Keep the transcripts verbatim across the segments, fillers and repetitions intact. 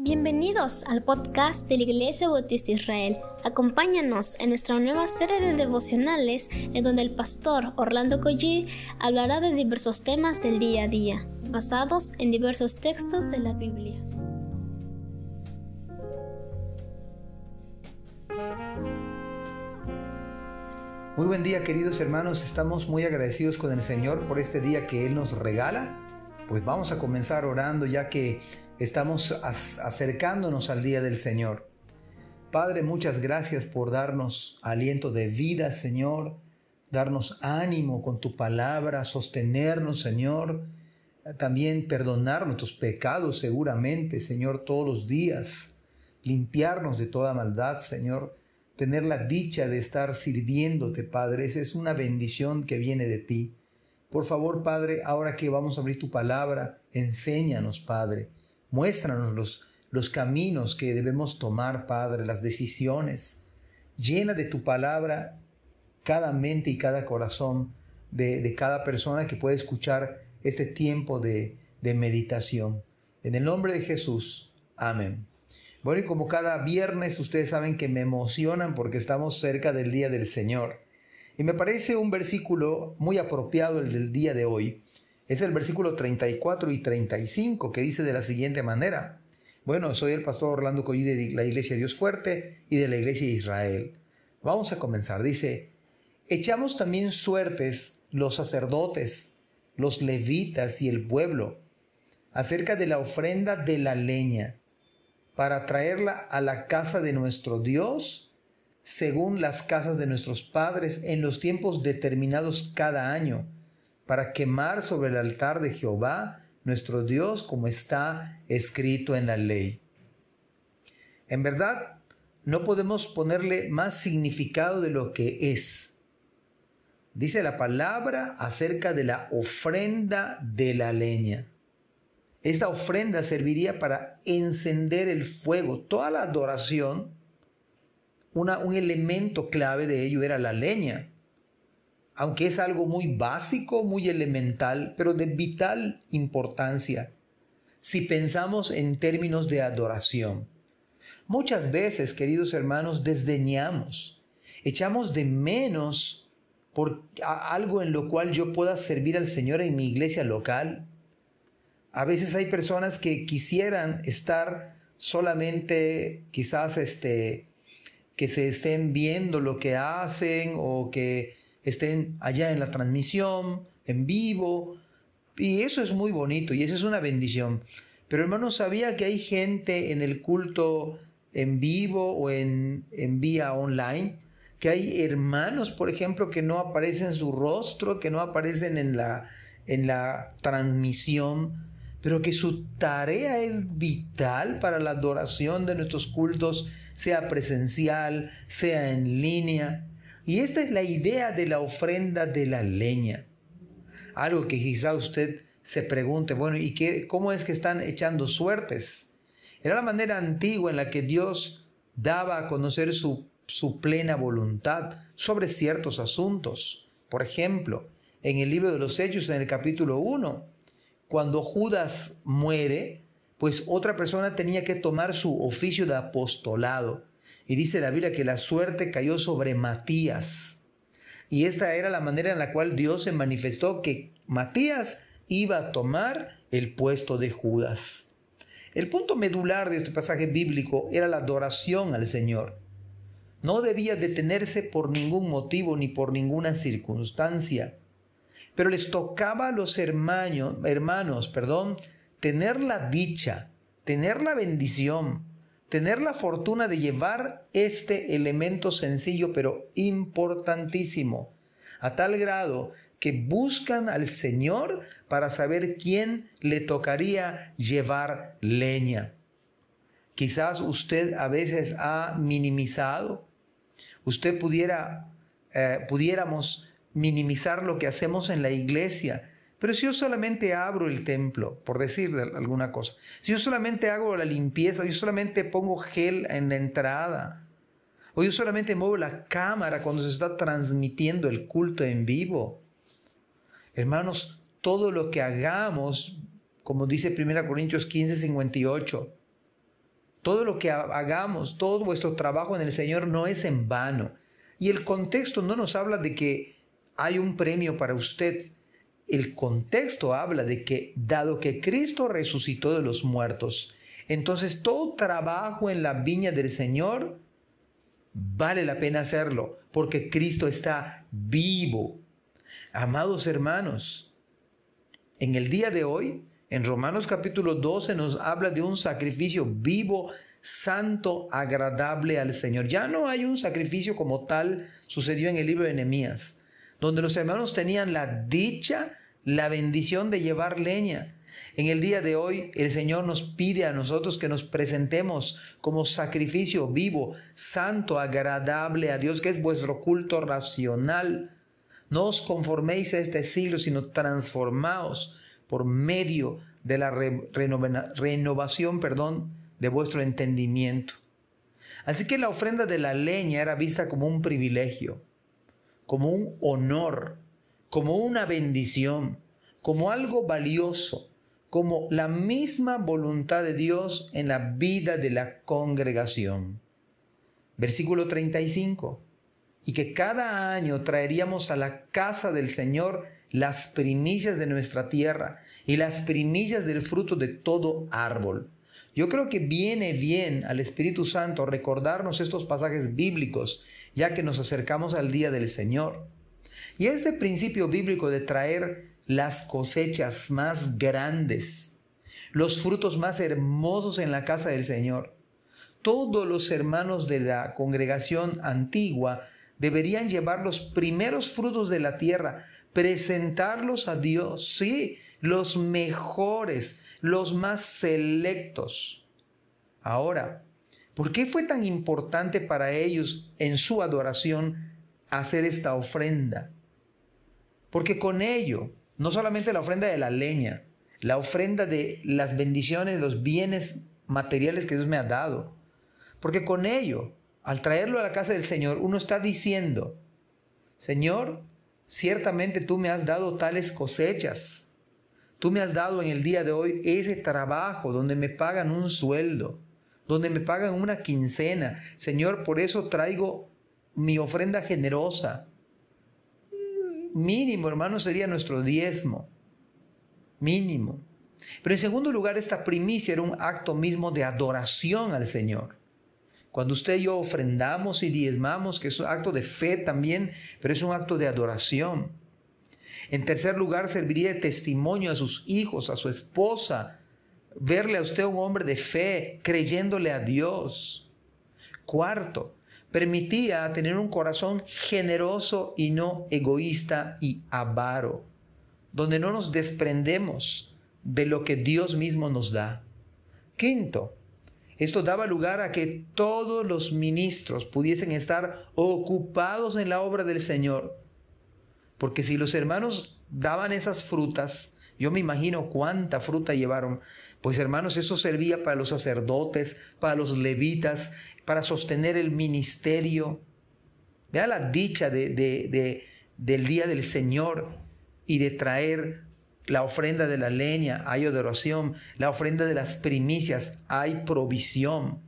Bienvenidos al podcast de la Iglesia Bautista Israel. Acompáñanos en nuestra nueva serie de devocionales en donde el pastor Orlando Collí hablará de diversos temas del día a día, basados en diversos textos de la Biblia. Muy buen día, queridos hermanos. Estamos muy agradecidos con el Señor por este día que Él nos regala. Pues vamos a comenzar orando ya que estamos acercándonos al día del Señor. Padre, muchas gracias por darnos aliento de vida, Señor. Darnos ánimo con tu palabra, sostenernos, Señor. También perdonar nuestros pecados seguramente, Señor, todos los días. Limpiarnos de toda maldad, Señor. Tener la dicha de estar sirviéndote, Padre. Esa es una bendición que viene de ti. Por favor, Padre, ahora que vamos a abrir tu palabra, enséñanos, Padre. Muéstranos los, los caminos que debemos tomar, Padre, las decisiones. Llena de tu palabra cada mente y cada corazón de, de cada persona que puede escuchar este tiempo de, de meditación. En el nombre de Jesús. Amén. Bueno, y como cada viernes, ustedes saben que me emocionan porque estamos cerca del Día del Señor. Y me parece un versículo muy apropiado el del día de hoy. Es el versículo treinta y cuatro y treinta y cinco que dice de la siguiente manera. Bueno, soy el pastor Orlando Collí de la Iglesia Dios Fuerte y de la Iglesia Israel. Vamos a comenzar. Dice, echamos también suertes los sacerdotes, los levitas y el pueblo acerca de la ofrenda de la leña para traerla a la casa de nuestro Dios según las casas de nuestros padres en los tiempos determinados cada año, para quemar sobre el altar de Jehová, nuestro Dios, como está escrito en la ley. En verdad, no podemos ponerle más significado de lo que es. Dice la palabra acerca de la ofrenda de la leña. Esta ofrenda serviría para encender el fuego. Toda la adoración, una, un elemento clave de ello era la leña. Aunque es algo muy básico, muy elemental, pero de vital importancia, si pensamos en términos de adoración. Muchas veces, queridos hermanos, desdeñamos, echamos de menos por algo en lo cual yo pueda servir al Señor en mi iglesia local. A veces hay personas que quisieran estar solamente, quizás este, que se estén viendo lo que hacen o que estén allá en la transmisión, en vivo, y eso es muy bonito, y eso es una bendición. Pero hermano, ¿sabía que hay gente en el culto en vivo o en, en vía online? Que hay hermanos, por ejemplo, que no aparecen su rostro, que no aparecen en la, en la transmisión, pero que su tarea es vital para la adoración de nuestros cultos, sea presencial, sea en línea. Y esta es la idea de la ofrenda de la leña. Algo que quizá usted se pregunte, bueno, ¿y qué, cómo es que están echando suertes? Era la manera antigua en la que Dios daba a conocer su, su plena voluntad sobre ciertos asuntos. Por ejemplo, en el libro de los Hechos, en el capítulo uno, cuando Judas muere, pues otra persona tenía que tomar su oficio de apostolado. Y dice la Biblia que la suerte cayó sobre Matías. Y esta era la manera en la cual Dios se manifestó que Matías iba a tomar el puesto de Judas. El punto medular de este pasaje bíblico era la adoración al Señor. No debía detenerse por ningún motivo ni por ninguna circunstancia. Pero les tocaba a los hermanos, hermanos, perdón, tener la dicha, tener la bendición, tener la fortuna de llevar este elemento sencillo pero importantísimo, a tal grado que buscan al Señor para saber quién le tocaría llevar leña. Quizás usted a veces ha minimizado, usted pudiera, eh, pudiéramos minimizar lo que hacemos en la iglesia. Pero si yo solamente abro el templo, por decir alguna cosa, si yo solamente hago la limpieza, yo solamente pongo gel en la entrada, o yo solamente muevo la cámara cuando se está transmitiendo el culto en vivo. Hermanos, todo lo que hagamos, como dice primera Corintios quince, cincuenta y ocho, Todo lo que hagamos, todo vuestro trabajo en el Señor no es en vano. Y el contexto no nos habla de que hay un premio para usted. El contexto habla de que, dado que Cristo resucitó de los muertos, entonces todo trabajo en la viña del Señor vale la pena hacerlo, porque Cristo está vivo. Amados hermanos, en el día de hoy, en Romanos capítulo doce nos habla de un sacrificio vivo, santo, agradable al Señor. Ya no hay un sacrificio como tal. Sucedió en el libro de Nehemías, donde los hermanos tenían la dicha, la bendición de llevar leña. En el día de hoy, el Señor nos pide a nosotros que nos presentemos como sacrificio vivo, santo, agradable a Dios, que es vuestro culto racional. No os conforméis a este siglo, sino transformaos por medio de la re, renova, renovación perdón, de vuestro entendimiento. Así que la ofrenda de la leña era vista como un privilegio, como un honor, como una bendición, como algo valioso, como la misma voluntad de Dios en la vida de la congregación. Versículo treinta y cinco. Y que cada año traeríamos a la casa del Señor las primicias de nuestra tierra y las primicias del fruto de todo árbol. Yo creo que viene bien al Espíritu Santo recordarnos estos pasajes bíblicos, ya que nos acercamos al día del Señor. Y este principio bíblico de traer las cosechas más grandes, los frutos más hermosos en la casa del Señor. Todos los hermanos de la congregación antigua deberían llevar los primeros frutos de la tierra, presentarlos a Dios, sí, los mejores, los más selectos. Ahora, ¿por qué fue tan importante para ellos en su adoración hacer esta ofrenda? Porque con ello, no solamente la ofrenda de la leña, la ofrenda de las bendiciones, los bienes materiales que Dios me ha dado, porque con ello, al traerlo a la casa del Señor, uno está diciendo, Señor, ciertamente tú me has dado tales cosechas. Tú me has dado en el día de hoy ese trabajo donde me pagan un sueldo, donde me pagan una quincena. Señor, por eso traigo mi ofrenda generosa. Mínimo, hermano, sería nuestro diezmo. Mínimo. Pero en segundo lugar, esta primicia era un acto mismo de adoración al Señor. Cuando usted y yo ofrendamos y diezmamos, que es un acto de fe también, pero es un acto de adoración. En tercer lugar, serviría de testimonio a sus hijos, a su esposa. Verle a usted un hombre de fe, creyéndole a Dios. Cuarto, permitía tener un corazón generoso y no egoísta y avaro, donde no nos desprendemos de lo que Dios mismo nos da. Quinto, esto daba lugar a que todos los ministros pudiesen estar ocupados en la obra del Señor. Porque si los hermanos daban esas frutas, yo me imagino cuánta fruta llevaron. Pues hermanos, eso servía para los sacerdotes, para los levitas, para sostener el ministerio. Vea la dicha de, de, de, del día del Señor y de traer la ofrenda de la leña, hay adoración. La ofrenda de las primicias, hay provisión.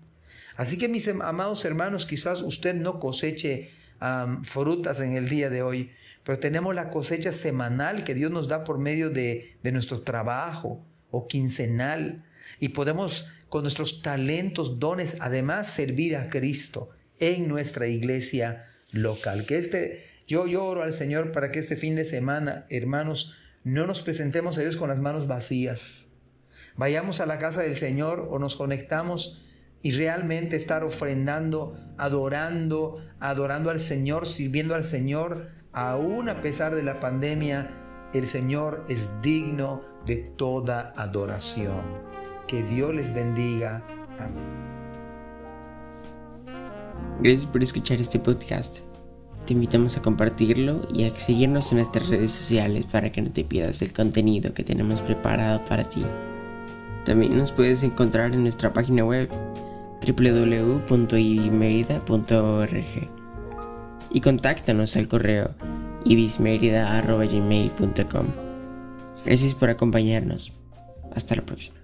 Así que mis amados hermanos, quizás usted no coseche um, frutas en el día de hoy, pero tenemos la cosecha semanal que Dios nos da por medio de, de nuestro trabajo o quincenal. Y podemos con nuestros talentos, dones, además servir a Cristo en nuestra iglesia local. Que este, yo, yo oro al Señor para que este fin de semana, hermanos, no nos presentemos a Dios con las manos vacías. Vayamos a la casa del Señor o nos conectamos y realmente estar ofrendando, adorando, adorando al Señor, sirviendo al Señor. Aún a pesar de la pandemia, el Señor es digno de toda adoración. Que Dios les bendiga. Amén. Gracias por escuchar este podcast. Te invitamos a compartirlo y a seguirnos en nuestras redes sociales para que no te pierdas el contenido que tenemos preparado para ti. También nos puedes encontrar en nuestra página web doble u doble u doble u punto ibimerida punto org y contáctanos al correo ibismerida arroba gmail punto com. Gracias por acompañarnos. Hasta la próxima.